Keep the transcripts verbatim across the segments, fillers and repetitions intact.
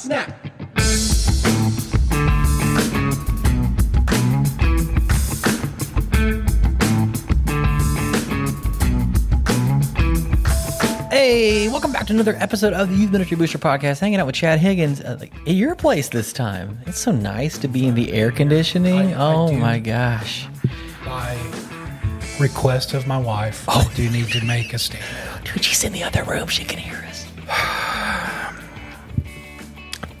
snap. Hey, welcome back to another episode of the Youth Ministry Booster Podcast, hanging out with Chad Higgins at your place this time. It's so nice to be in the air conditioning. I, I oh do. my gosh. By request of my wife, oh. I do need to make a statement. Dude, she's in the other room. She can hear us.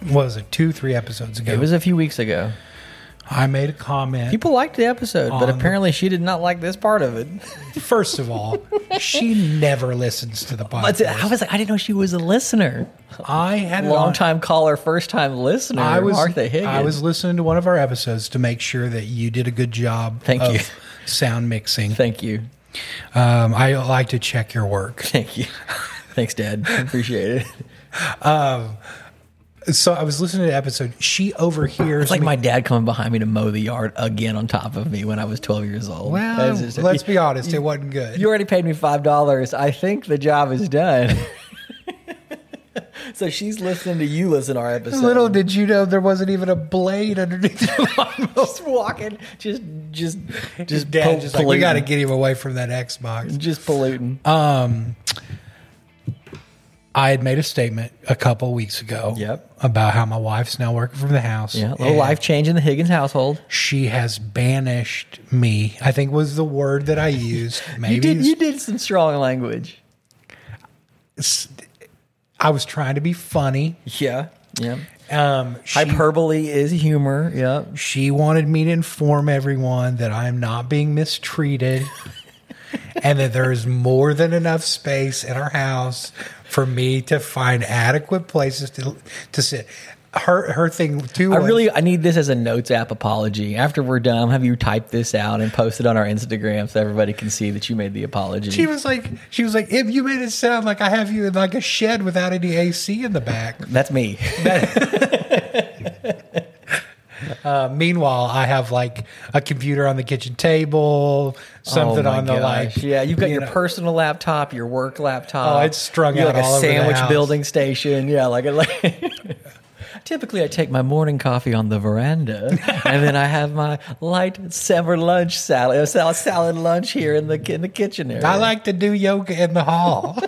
What was it, two, three episodes ago? It was a few weeks ago. I made a comment. People liked the episode, but apparently she did not like this part of it. First of all, she never listens to the podcast. I was like, I didn't know she was a listener. I had a long-time caller, first-time listener, I was, Martha Higgins. I was listening to one of our episodes to make sure that you did a good job Thank of you. sound mixing. Thank you. Um, I like to check your work. Thank you. Thanks, Dad. Appreciate it. Um... So I was listening to the episode. She overhears. It's like me. My dad coming behind me to mow the yard again on top of me when I was twelve years old. Well, just, let's you, be honest. You, it wasn't good. You already paid me five dollars. I think the job is done. So she's listening to you listen to our episode. Little did you know there wasn't even a blade underneath the lawnmower. Just walking. Just, just, just dad po- just like, we got to get him away from that Xbox. Just polluting. Um... I had made a statement a couple weeks ago yep. about how my wife's now working from the house. Yeah, little life change in the Higgins household. She has banished me, I think was the word that I used. Maybe you, did, you did some strong language. I was trying to be funny. Yeah, yeah. Um, she, Hyperbole is humor, yeah. She wanted me to inform everyone that I'm not being mistreated and that there is more than enough space in our house for me to find adequate places to to sit. Her her thing too. I was, really I need this as a notes app apology. After we're done, I'll have you type this out and post it on our Instagram so everybody can see that you made the apology. She was like, she was like, if you made it sound like I have you in like a shed without any A C in the back. That's me. That, Uh, meanwhile, I have like a computer on the kitchen table, something oh on the gosh. like. Yeah, you've got you your know. personal laptop, your work laptop. Oh, it's strung out like all over the house. Like a sandwich building station. Yeah, like, a, like typically I take my morning coffee on the veranda, and then I have my light summer lunch salad, salad lunch here in the in the kitchen area. I like to do yoga in the hall.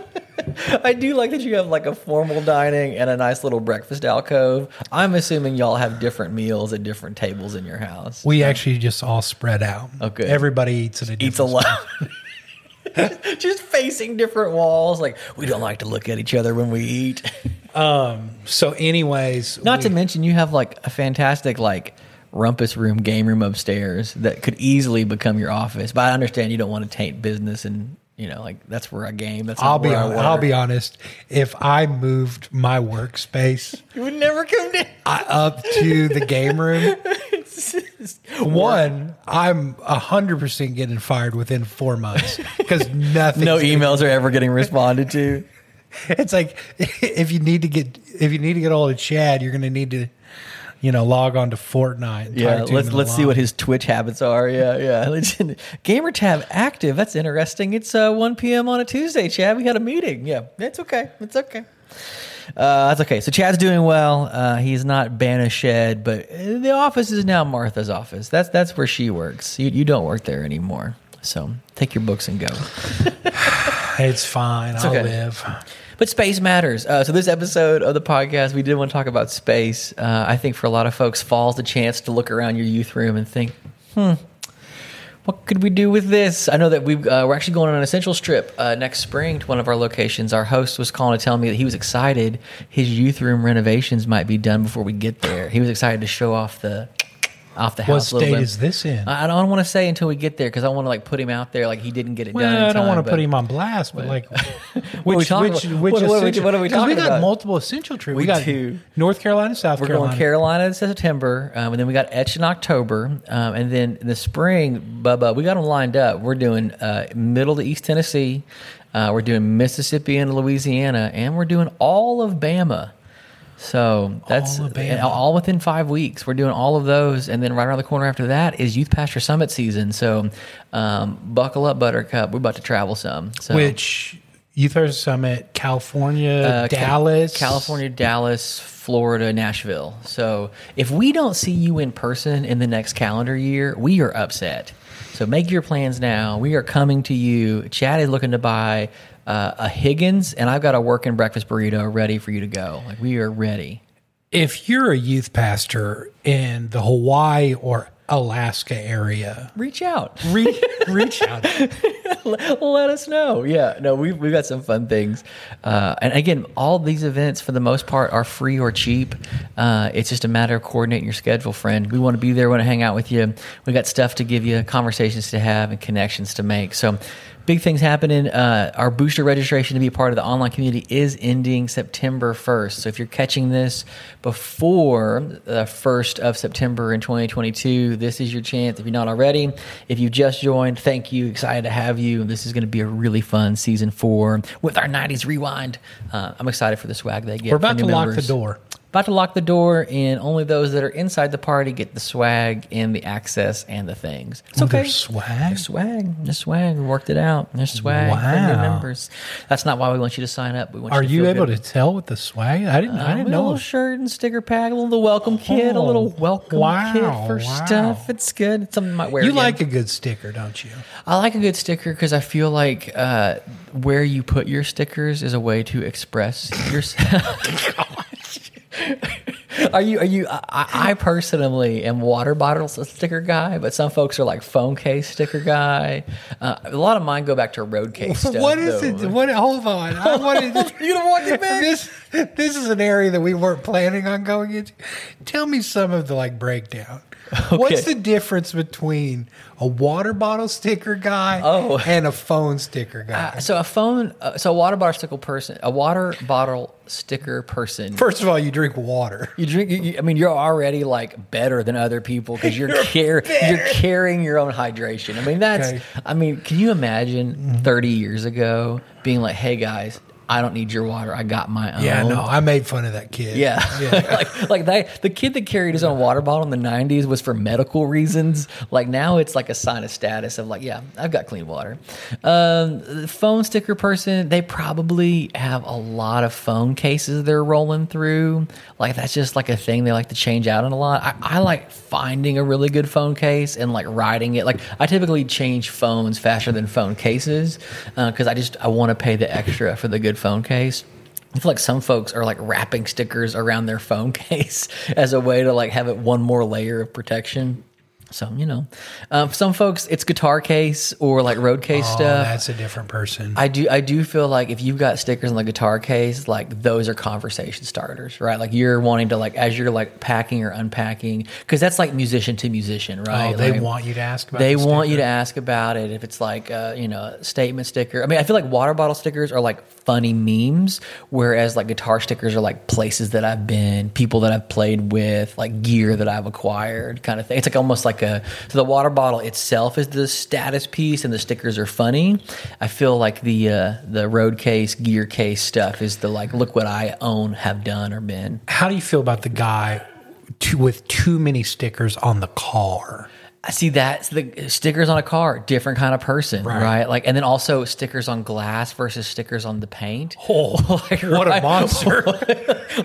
I do like that you have like a formal dining and a nice little breakfast alcove. I'm assuming y'all have different meals at different tables in your house. We actually just all spread out. Okay. Everybody eats at a different table. Eats alone. Just facing different walls. Like, we don't like to look at each other when we eat. Um. So anyways. Not we, to mention you have like a fantastic like rumpus room, game room upstairs that could easily become your office. But I understand you don't want to taint business and... You know, like that's where I game. That's I'll be. I I'll be honest. If I moved my workspace, you would never come down I, up to the game room. One, I'm a hundred percent getting fired within four months because nothing. No emails are ever getting responded to. It's like if you need to get if you need to get hold of Chad, you're going to need to, you know, log on to Fortnite. Yeah, let's let's see what his Twitch habits are. Yeah, yeah. Gamer tab active. That's interesting. It's uh, one p.m. on a Tuesday, Chad. We got a meeting. Yeah, it's okay. It's okay. Uh, that's okay. So Chad's doing well. Uh, he's not banished, but the office is now Martha's office. That's that's where she works. You you don't work there anymore. So take your books and go. It's fine. It's okay. I'll live. But space matters. Uh, so this episode of the podcast, we did want to talk about space. Uh, I think for a lot of folks, fall's the chance to look around your youth room and think, hmm, what could we do with this? I know that we've, uh, we're actually going on an essentials trip uh, next spring to one of our locations. Our host was calling to tell me that he was excited. His youth room renovations might be done before we get there. He was excited to show off the... off the house. What state is this in? I don't want to say until we get there because I want to like put him out there like he didn't get it well, done. Well, I don't time, want to put him on blast, but like, which, which, which, which what, what, what are we talking about? We got about? multiple essential trips. We, we got do. North Carolina, South We're Carolina. We're going Carolina in September, um, and then we got Etch in October, um, and then in the spring, Bubba, we got them lined up. We're doing uh, middle to East Tennessee. Uh, we're doing Mississippi and Louisiana, and we're doing all of Bama. So that's all, all within five weeks. We're doing all of those. And then right around the corner after that is Youth Pastor Summit season. So um, buckle up, Buttercup. We're about to travel some. So. Which Youth Heart Summit, California, uh, Dallas. Cal- California, Dallas, Florida, Nashville. So if we don't see you in person in the next calendar year, we are upset. So make your plans now. We are coming to you. Chad is looking to buy uh, a Higgins, and I've got a working breakfast burrito ready for you to go. Like, we are ready. If you're a youth pastor in the Hawaii or Alaska area, reach out. Re- reach out. Let us know. Yeah, no, we've, we've got some fun things. Uh, and again, all these events, for the most part, are free or cheap. Uh, it's just a matter of coordinating your schedule, friend. We want to be there. We want to hang out with you. We got stuff to give you, conversations to have, and connections to make. So big things happening. Uh, our booster registration to be a part of the online community is ending September first. So if you're catching this before the first of September in twenty twenty-two, this is your chance. If you're not already, if you just joined, thank you. Excited to have you. This is going to be a really fun season four with our nineties rewind. Uh, I'm excited for the swag they get. We're about to members. lock the door. About to lock the door, and only those that are inside the party get the swag and the access and the things. It's okay. Ooh, there's swag? There's swag. There's swag. We worked it out. There's swag. Wow. For new members. That's not why we want you to sign up. We want are you, to you able good. to tell with the swag? I didn't, uh, I didn't a know. A little shirt and sticker pack, a little welcome kit, oh, a little welcome wow, kit for wow. stuff. It's good. It's something you might wear. You again. like a good sticker, don't you? I like a good sticker because I feel like uh, where you put your stickers is a way to express yourself. Are you? Are you? I, I personally am water bottle sticker guy, but some folks are like phone case sticker guy. Uh, a lot of mine go back to road case stuff. What is though. it? What? Hold on. I wanted to, you don't want to this. This is an area that we weren't planning on going into. Tell me some of the like breakdown. Okay. What's the difference between a water bottle sticker guy oh. and a phone sticker guy? Uh, so a phone, uh, so a water bottle sticker person, a water bottle sticker person. First of all, you drink water. You drink. You, I mean, you're already like better than other people because you're you're, car- you're carrying your own hydration. I mean, that's. Okay. I mean, can you imagine mm-hmm. thirty years ago being like, "Hey guys, I don't need your water. I got my own." Yeah, no, I made fun of that kid. Yeah. yeah. like like that, the kid that carried his own water bottle in the nineties was for medical reasons. Like now it's like a sign of status of like, yeah, I've got clean water. Um, the phone sticker person, they probably have a lot of phone cases they're rolling through. Like that's just like a thing they like to change out on a lot. I, I like finding a really good phone case and like riding it. Like I typically change phones faster than phone cases because uh, I just I want to pay the extra for the good phone case. I feel like some folks are like wrapping stickers around their phone case as a way to like have it one more layer of protection. So, you know, um, some folks it's guitar case or like road case oh, stuff. That's a different person. I do. I do feel like if you've got stickers on the guitar case, like those are conversation starters, right? Like you're wanting to like, as you're like packing or unpacking, cause that's like musician to musician, right? Oh, they like, want you to ask about They the want you to ask about it. If it's like a, you know, statement sticker. I mean, I feel like water bottle stickers are like funny memes, whereas like guitar stickers are like places that I've been, people that I've played with, like gear that I've acquired kind of thing. It's like almost like A, so the water bottle itself is the status piece, and the stickers are funny. I feel like the uh, the road case, gear case stuff is the like, look what I own, have done, or been. How do you feel about the guy to, with too many stickers on the car? I see that the stickers on a car, different kind of person, right? right? Like, and then also stickers on glass versus stickers on the paint. Oh, like, what right? a monster!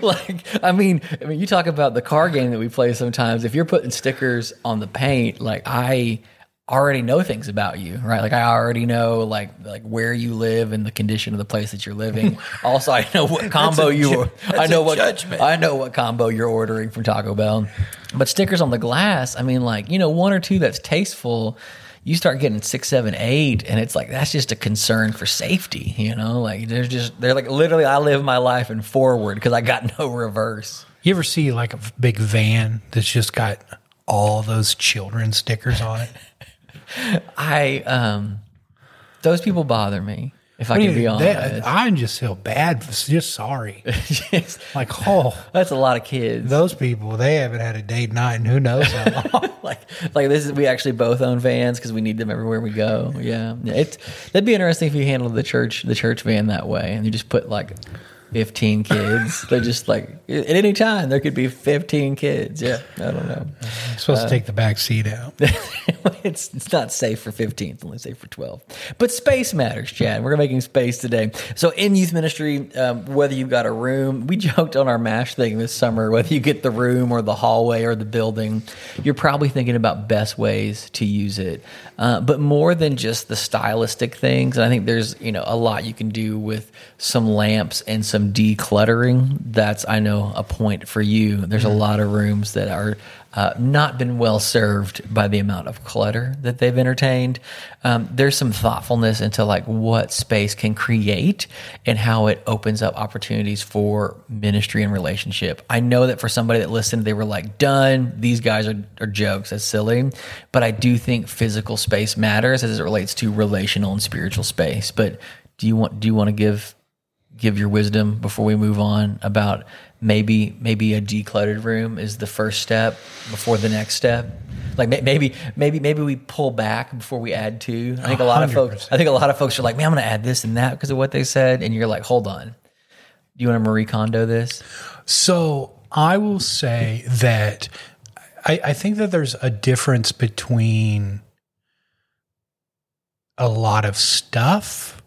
Like, I mean, I mean, you talk about the car game that we play sometimes. If you're putting stickers on the paint, like I already know things about you, right? Like I already know like like where you live and the condition of the place that you're living. Also, I know what combo you. Ju- I know what judgment. I know what combo you're ordering from Taco Bell. But stickers on the glass, I mean, like, you know, one or two that's tasteful, you start getting six, seven, eight, and it's like, that's just a concern for safety, you know? Like, there's just, they're like, literally, I live my life in forward because I got no reverse. You ever see, like, a big van that's just got all those children stickers on it? I, um, those people bother me. If what I can be honest, I just feel bad. Just sorry. Yes. Like, oh, that's a lot of kids. Those people, they haven't had a date night, and who knows how long. like, like this is we actually both own vans because we need them everywhere we go. Yeah, yeah. It's that'd be interesting if you handled the church, the church van that way, and you just put like fifteen kids. They're just like, at any time, there could be fifteen kids. Yeah, I don't know. You're supposed uh, to take the back seat out. it's it's not safe for fifteen. It's only safe for twelve. But space matters, Chad. We're making space today. So in youth ministry, um, whether you've got a room, we joked on our MASH thing this summer, whether you get the room or the hallway or the building, you're probably thinking about best ways to use it. Uh, but more than just the stylistic things, and I think there's, you know, a lot you can do with some lamps and some decluttering. That's, I know, a point for you. There's a lot of rooms that are uh, not been well served by the amount of clutter that they've entertained. Um, there's some thoughtfulness into like what space can create and how it opens up opportunities for ministry and relationship. I know that for somebody that listened, they were like, done, these guys are, are jokes, that's silly. But I do think physical space matters as it relates to relational and spiritual space. But do you want, do you want to give give your wisdom before we move on about maybe maybe a decluttered room is the first step before the next step? Like maybe maybe maybe we pull back before we add to. I think a lot one hundred percent. of folks I think a lot of folks are like, man, I'm going to add this and that because of what they said, and you're like, hold on. Do you want to Marie Kondo this? So I will say that I, I think that there's a difference between a lot of stuff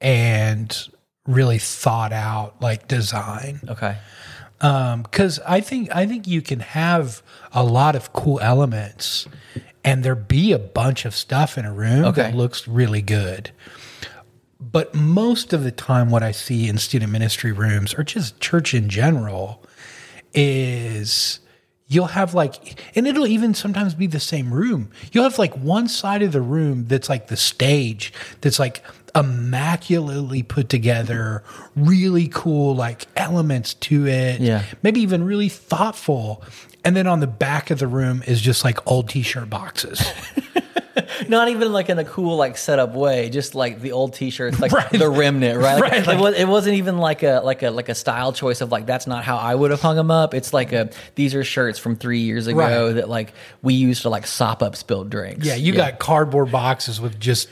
and really thought out like design. Okay. Um, cause I think, I think you can have a lot of cool elements and there be a bunch of stuff in a room okay. that looks really good. But most of the time what I see in student ministry rooms or just church in general is you'll have like, and it'll even sometimes be the same room. You'll have like one side of the room that's like the stage that's like immaculately put together, really cool like elements to it, yeah. maybe even really thoughtful. And then on the back of the room is just like old t-shirt boxes. Not even like in a cool like setup way, just like the old t-shirts, like right. the remnant, right? Like, right like, it, was, it wasn't even like a like a like a style choice of like that's not how I would have hung them up. It's like a these are shirts from three years ago right. that like we used to like sop up spilled drinks. Yeah, you yeah. got cardboard boxes with just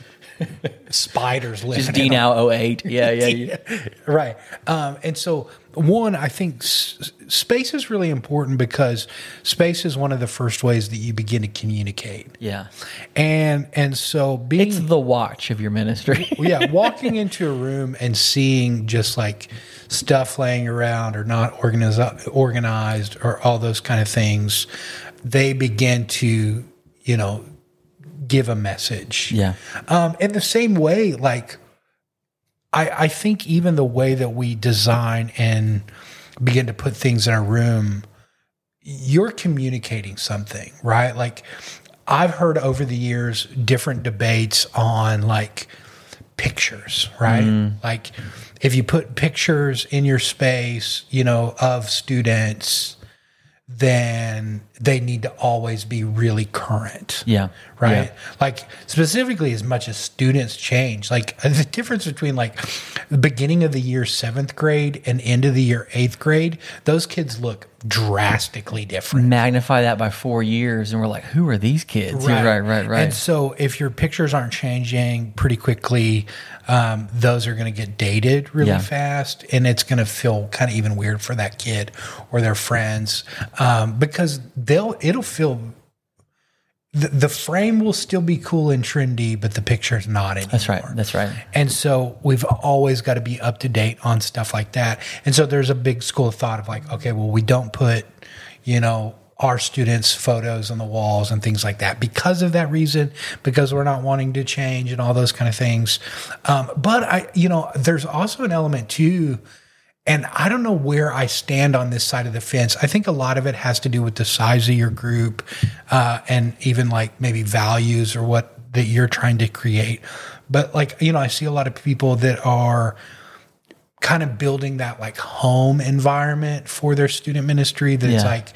spiders living. Just D now oh eight. Yeah, yeah, yeah. Right. Um, and so, one, I think s- space is really important because space is one of the first ways that you begin to communicate. Yeah. And and so being... It's the watch of your ministry. yeah, walking into a room and seeing just like stuff laying around or not organiz- organized or all those kind of things, they begin to, you know... give a message. Yeah. Um, in the same way, like, I, I think even the way that we design and begin to put things in a room, you're communicating something, right? Like, I've heard over the years different debates on, like, pictures, right? Mm. Like, if you put pictures in your space, you know, of students... then they need to always be really current. Yeah. Right? Yeah. Like, specifically as much as students change. Like, the difference between, like, the beginning of the year seventh grade and end of the year eighth grade, those kids look drastically different. Magnify that by four years, and we're like, who are these kids? Right, right, right. right. And so if your pictures aren't changing pretty quickly, um, those are going to get dated really yeah. fast, and it's going to feel kind of even weird for that kid or their friends. Um, because they'll, it'll feel the, the frame will still be cool and trendy, but the picture's not anymore. That's right. That's right. And so we've always got to be up to date on stuff like that. And so there's a big school of thought of like, okay, well, we don't put, you know, our students' photos on the walls and things like that because of that reason, because we're not wanting to change and all those kind of things. Um, but I, you know, there's also an element too. And I don't know where I stand on this side of the fence. I think a lot of it has to do with the size of your group uh, and even like maybe values or what that you're trying to create. But like, you know, I see a lot of people that are kind of building that like home environment for their student ministry that's yeah. like,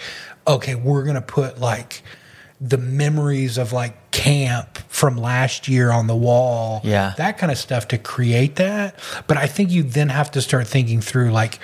okay, we're going to put like the memories of like camp from last year on the wall, yeah. that kind of stuff to create that. But I think you then have to start thinking through like,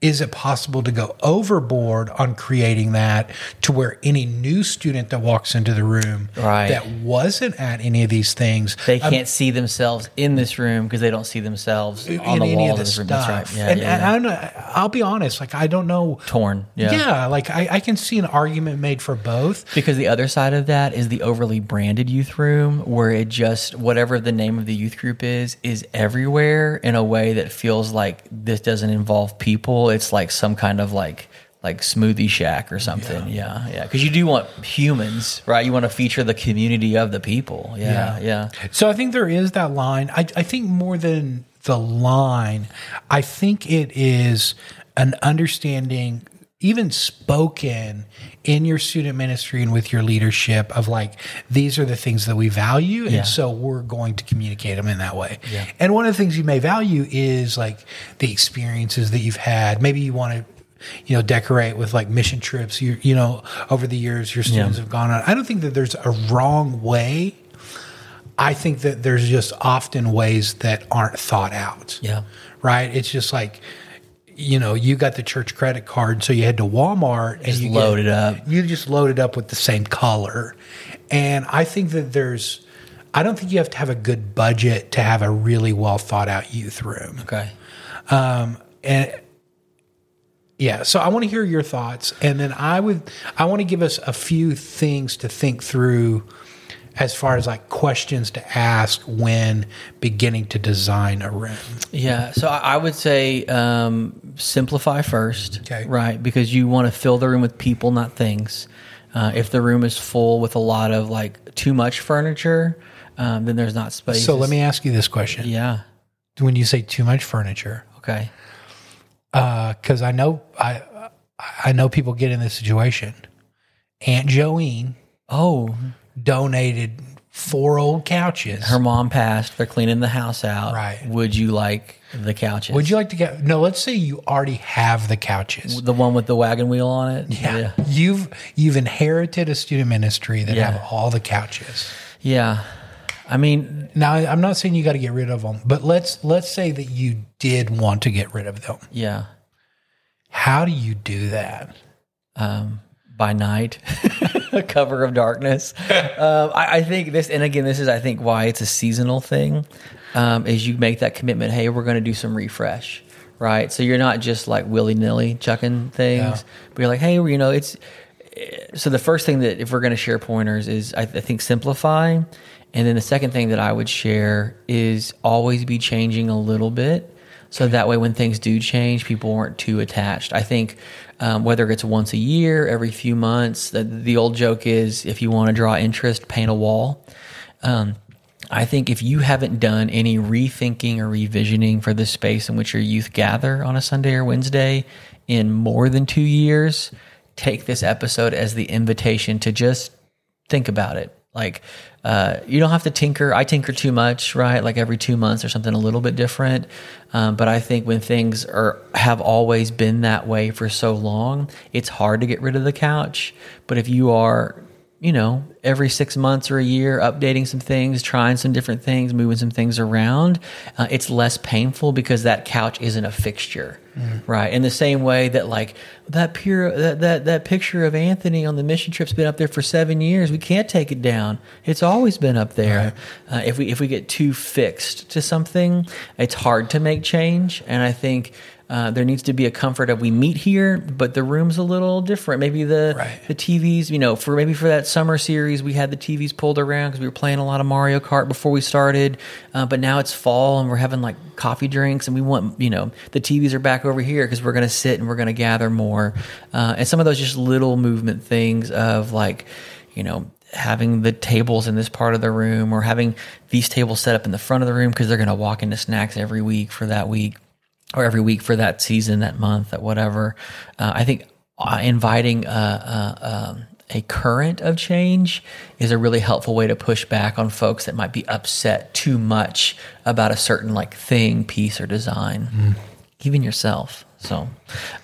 is it possible to go overboard on creating that to where any new student that walks into the room right. that wasn't at any of these things, they can't um, see themselves in this room because they don't see themselves in on the any wall of this room. Stuff. That's right. Yeah, and yeah, and yeah. I don't know, I'll be honest, like I don't know. Torn. Yeah. Yeah. Like I, I can see an argument made for both, because the other side of that is the overly branded youth room where it just whatever the name of the youth group is is everywhere in a way that feels like this doesn't involve people. It's like some kind of like like smoothie shack or something. Yeah, yeah. Because yeah. you do want humans, right? You want to feature the community of the people. Yeah, yeah. yeah. So I think there is that line. I, I think more than the line, I think it is an understanding, even spoken in your student ministry and with your leadership of like, these are the things that we value. And yeah. so we're going to communicate them in that way. Yeah. And one of the things you may value is like the experiences that you've had. Maybe you want to, you know, decorate with like mission trips, you, you know, over the years, your students yeah. have gone on. I don't think that there's a wrong way. I think that there's just often ways that aren't thought out. Yeah. Right. It's just like, you know, you got the church credit card, so you had to Walmart and you loaded up. You just loaded up with the same color. And I think that there's, I don't think you have to have a good budget to have a really well thought out youth room. Okay. Um, and yeah, so I want to hear your thoughts. And then I would, I want to give us a few things to think through as far as like questions to ask when beginning to design a room. Yeah. So I would say um, simplify first, okay. right? Because you want to fill the room with people, not things. Uh, if the room is full with a lot of like too much furniture, um, then there's not space. So let me ask you this question. Yeah. When you say too much furniture. Okay. Uh, 'cause I know, I, I know people get in this situation. Aunt Joanne. Oh, donated four old couches. Her mom passed. They're cleaning the house out. Right. Would you like the couches? Would you like to get... No, let's say you already have the couches. The one with the wagon wheel on it? Yeah. yeah. You've you've inherited a student ministry that yeah. have all the couches. Yeah. I mean... Now, I'm not saying you got to get rid of them, but let's let's say that you did want to get rid of them. Yeah. How do you do that? Um... By night, a cover of darkness. um, I, I think this, and again, this is, I think, why it's a seasonal thing, um, is you make that commitment, hey, we're going to do some refresh, right? So you're not just like willy-nilly chucking things, yeah. but you're like, hey, you know, it's, so the first thing that if we're going to share pointers is, I, I think, simplify. And then the second thing that I would share is always be changing a little bit. So that way, when things do change, people aren't too attached. I think um, whether it's once a year, every few months, the, the old joke is if you want to draw interest, paint a wall. Um, I think if you haven't done any rethinking or revisioning for the space in which your youth gather on a Sunday or Wednesday in more than two years, take this episode as the invitation to just think about it. Like, uh, you don't have to tinker. I tinker too much, right? Like every two months or something a little bit different. Um, but I think when things are have always been that way for so long, it's hard to get rid of the couch. But if you are, you know, every six months or a year updating some things, trying some different things, moving some things around, uh, it's less painful because that couch isn't a fixture. Mm-hmm. Right. In the same way that like that pure, that, that, that picture of Anthony on the mission trip's been up there for seven years. We can't take it down. It's always been up there. Right. Uh, if we, if we get too fixed to something, it's hard to make change. And I think, Uh, there needs to be a comfort of we meet here, but the room's a little different. Maybe the right. the T Vs, you know, for maybe for that summer series, we had the T Vs pulled around because we were playing a lot of Mario Kart before we started. Uh, but now it's fall and we're having like coffee drinks and we want, you know, the T Vs are back over here because we're going to sit and we're going to gather more. Uh, and some of those just little movement things of like, you know, having the tables in this part of the room or having these tables set up in the front of the room because they're going to walk into snacks every week for that week. Or every week for that season, that month, that whatever. Uh, I think inviting a, a, a current of change is a really helpful way to push back on folks that might be upset too much about a certain like thing, piece, or design. Mm. even yourself. So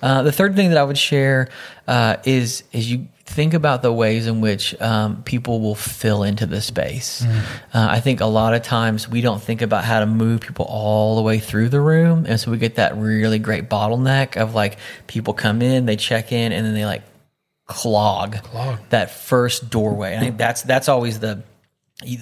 uh, the third thing that I would share uh, is, is you think about the ways in which um, people will fill into the space. Mm. Uh, I think a lot of times we don't think about how to move people all the way through the room. And so we get that really great bottleneck of like people come in, they check in, and then they like clog, clog. that first doorway. I think that's, that's always the,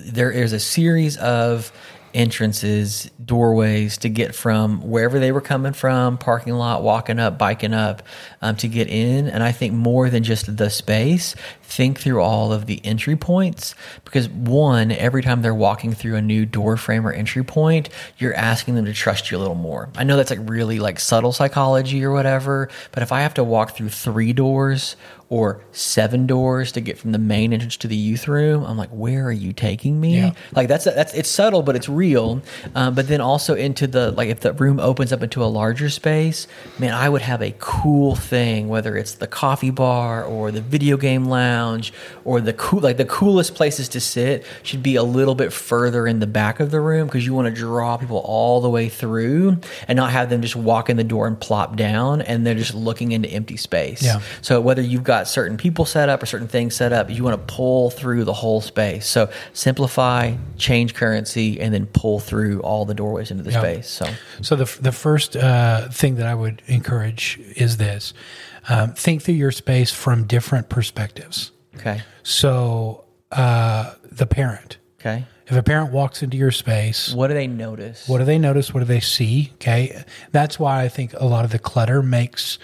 there is a series of entrances, doorways to get from wherever they were coming from, parking lot, walking up, biking up, um, to get in. And I think more than just the space, think through all of the entry points, because one, every time they're walking through a new door frame or entry point, you're asking them to trust you a little more. I know that's like really like subtle psychology or whatever, but if I have to walk through three doors or seven doors to get from the main entrance to the youth room, I'm like, where are you taking me? Yeah. Like that's, that's, it's subtle, but it's real. Um, but then also into the, like if the room opens up into a larger space, man, I would have a cool thing, whether it's the coffee bar or the video game lounge or the cool, like the coolest places to sit should be a little bit further in the back of the room. Cause you want to draw people all the way through and not have them just walk in the door and plop down and they're just looking into empty space. Yeah. So whether you've got certain people set up or certain things set up, you want to pull through the whole space. So simplify, change currency, and then pull through all the doorways into the yep. space. So, so the the first uh, thing that I would encourage is this: um, think through your space from different perspectives. Okay. So uh, the parent. Okay. If a parent walks into your space, what do they notice? What do they notice? What do they see? Okay. That's why I think a lot of the clutter makes.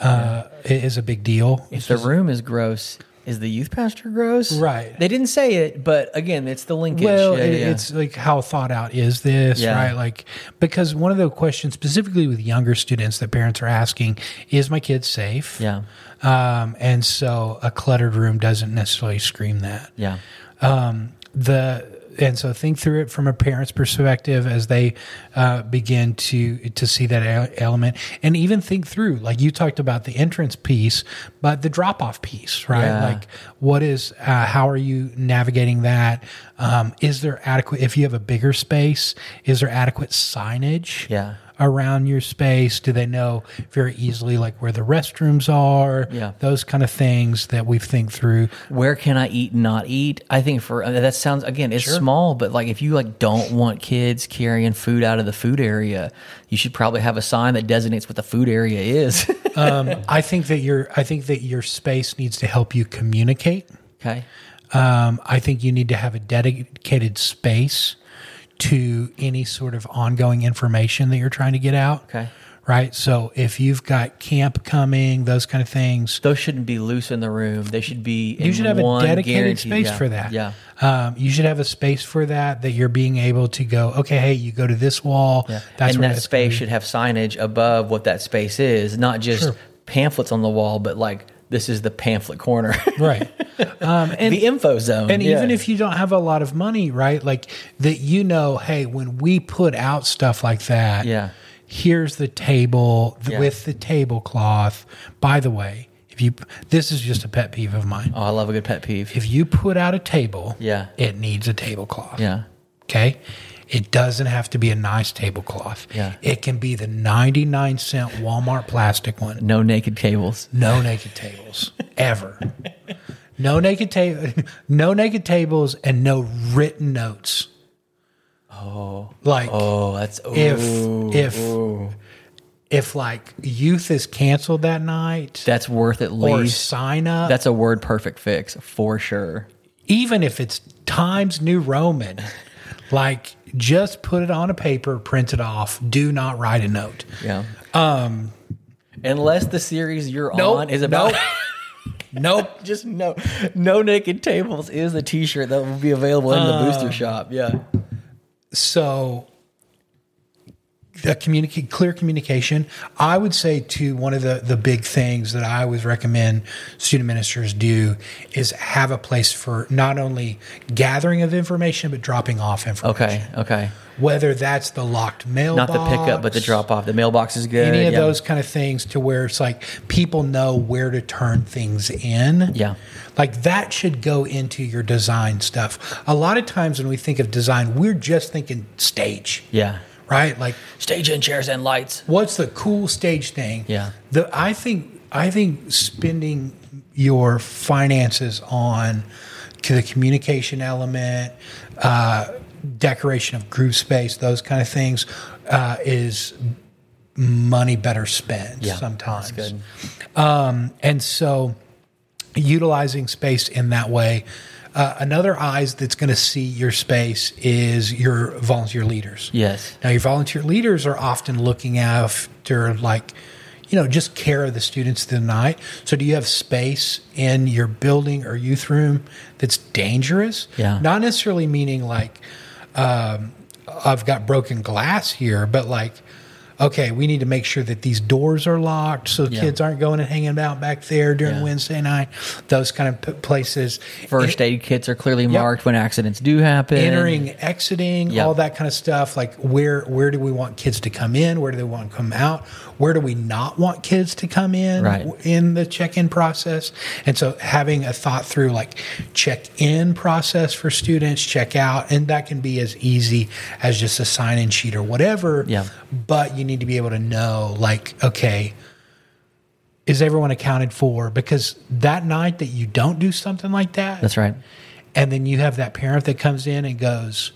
Uh, yeah. It is a big deal. If the room is gross, is the youth pastor gross? Right. They didn't say it, but again, it's the linkage. Well, yeah, it, yeah. it's like how thought out is this, yeah. right? Like, because one of the questions specifically with younger students that parents are asking is, my kid safe? Yeah. Um, and so a cluttered room doesn't necessarily scream that. Yeah. Um, the, And so think through it from a parent's perspective as they uh, begin to to see that element, and even think through, like you talked about the entrance piece, but the drop-off piece, right? Yeah. Like what is, uh, how are you navigating that? Um, is there adequate, if you have a bigger space, is there adequate signage? Yeah. Around your space? Do they know very easily like where the restrooms are? Yeah. Those kind of things that we think through. Where can I eat and not eat? I think for that sounds, again, it's sure. small, but like if you like don't want kids carrying food out of the food area, you should probably have a sign that designates what the food area is. um, I think that your I think that your space needs to help you communicate. Okay. Um, I think you need to have a dedicated space to any sort of ongoing information that you're trying to get out. Okay. Right? So if you've got camp coming, those kind of things. Those shouldn't be loose in the room. They should be in one. You should have a dedicated space yeah. for that. Yeah. Um, you should have a space for that, that you're being able to go, okay, hey, you go to this wall. Yeah. That's and that space should have signage above what that space is, not just sure. pamphlets on the wall, but like, this is the pamphlet corner. Right. Um, and the info zone. And yeah. even if you don't have a lot of money, right? Like that, you know, hey, when we put out stuff like that, yeah. here's the table th- yeah. with the tablecloth. By the way, if you, this is just a pet peeve of mine. Oh, I love a good pet peeve. If you put out a table, yeah. it needs a tablecloth. Yeah. Okay. It doesn't have to be a nice tablecloth. Yeah. It can be the ninety-nine cent Walmart plastic one. No naked tables. No naked tables ever. No naked table. No naked tables and no written notes. Oh, like oh, that's ooh, if if ooh. if like youth is canceled that night, that's worth at least or sign up. That's a word perfect fix for sure. Even if it's Times New Roman. Like, just put it on a paper, print it off. Do not write a note. Yeah. Um, Unless the series you're nope, on is about... Nope. nope. Just no. No Naked Tables is the t-shirt that will be available in the um, booster shop. Yeah. So... The communicate clear communication. I would say to one of the, the big things that I always recommend student ministers do is have a place for not only gathering of information, but dropping off information. Okay. Okay. Whether that's the locked mailbox. Not the pickup, but the drop off. The mailbox is good. Any of yeah. those kind of things to where it's like people know where to turn things in. Yeah. Like that should go into your design stuff. A lot of times when we think of design, we're just thinking stage. Yeah. right? Like stage and chairs and lights. What's the cool stage thing? Yeah. The I think I think spending your finances on the communication element, uh, decoration of group space, those kind of things, uh, is money better spent yeah, sometimes. That's good. Um, and so utilizing space in that way. Uh, another eyes that's going to see your space is your volunteer leaders. Yes. Now, your volunteer leaders are often looking after, like, you know, just care of the students tonight. So do you have space in your building or youth room that's dangerous? Yeah. Not necessarily meaning like um, I've got broken glass here, but like, okay, we need to make sure that these doors are locked so yeah. kids aren't going and hanging out back there during yeah. Wednesday night, those kind of p- places. First it, aid kits are clearly yep. marked when accidents do happen. Entering, exiting, yep. all that kind of stuff. Like where where do we want kids to come in? Where do they want to come out? Where do we not want kids to come in right. in the check-in process? And so having a thought through like check-in process for students, check-out, and that can be as easy as just a sign-in sheet or whatever. Yeah. But you need to be able to know, like, okay, is everyone accounted for? Because that night that you don't do something like that. That's right. And then you have that parent that comes in and goes,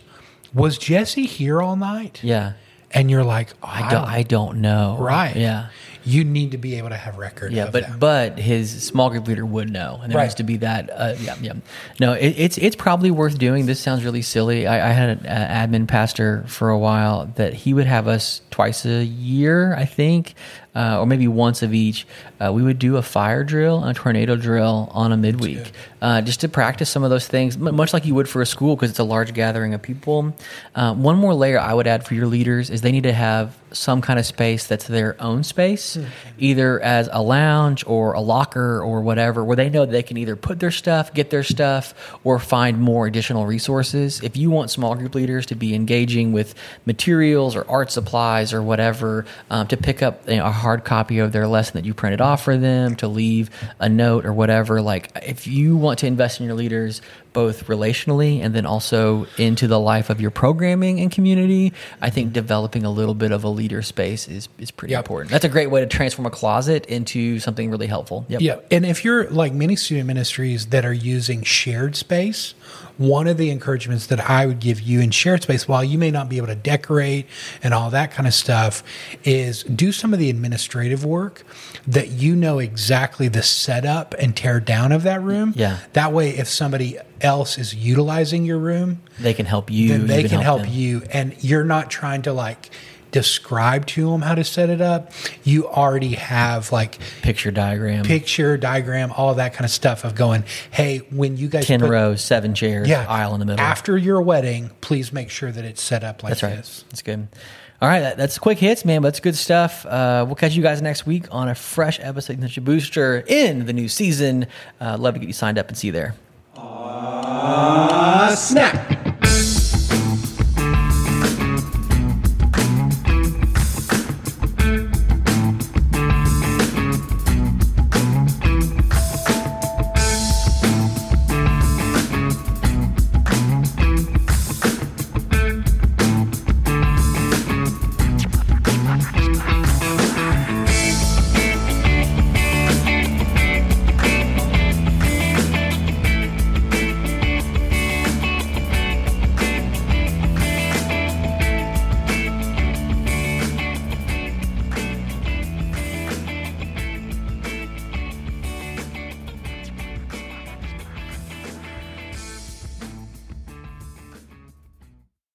was Jesse here all night? Yeah. And you're like, oh, I, don't, I don't know. Right. Yeah. You need to be able to have record yeah, of but, that. But his small group leader would know. And there right. has to be that. Uh, yeah, yeah. No, it, it's it's probably worth doing. This sounds really silly. I, I had an uh, admin pastor for a while that he would have us twice a year, I think, uh, or maybe once of each. Uh, we would do a fire drill and a tornado drill on a midweek uh, just to practice some of those things, much like you would for a school because it's a large gathering of people. Uh, one more layer I would add for your leaders is they need to have some kind of space that's their own space, mm-hmm. either as a lounge or a locker or whatever, where they know they can either put their stuff, get their stuff, or find more additional resources. If you want small group leaders to be engaging with materials or art supplies or whatever, um, to pick up, you know, a hard copy of their lesson that you printed off for them, to leave a note or whatever, like if you want to invest in your leaders both relationally and then also into the life of your programming and community, I think developing a little bit of a leader space is, is pretty yep. important. That's a great way to transform a closet into something really helpful. Yep. Yeah. And if you're like many student ministries that are using shared space, one of the encouragements that I would give you in shared space, while you may not be able to decorate and all that kind of stuff, is do some of the administrative work that you know exactly the setup and tear down of that room. Yeah. That way, if somebody else is utilizing your room, they can help you. Then they you can help, help you. And you're not trying to like describe to them how to set it up. You already have like picture diagram, picture diagram, all that kind of stuff of going, hey, when you guys ten put, rows, seven chairs, yeah, aisle in the middle. After your wedding, please make sure that it's set up like that's right. this. That's good. All right, that, that's quick hits, man, but that's good stuff. Uh, we'll catch you guys next week on a fresh episode of Booster in the new season. Uh, love to get you signed up and see you there. Uh, snap.